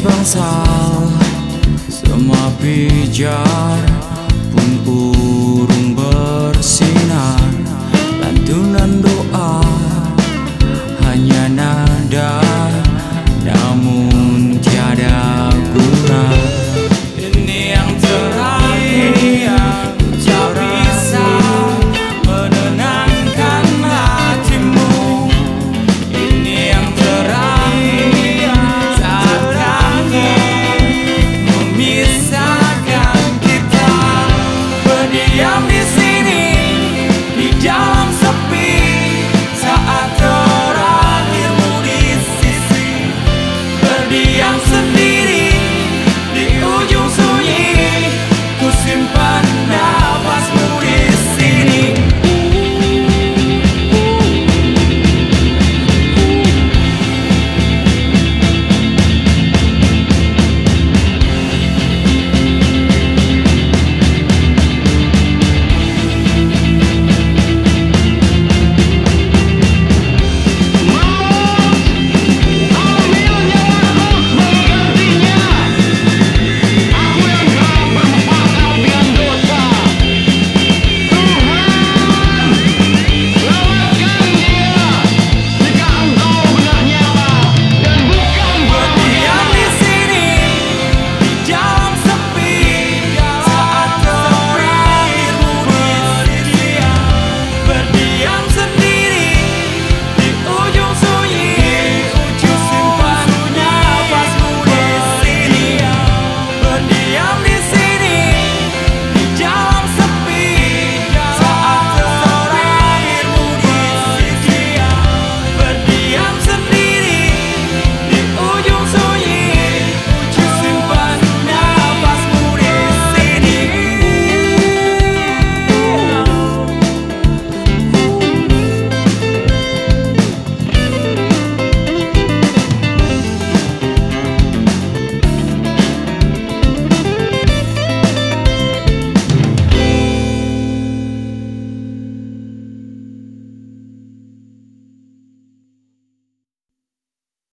Sebesar semua pijar pun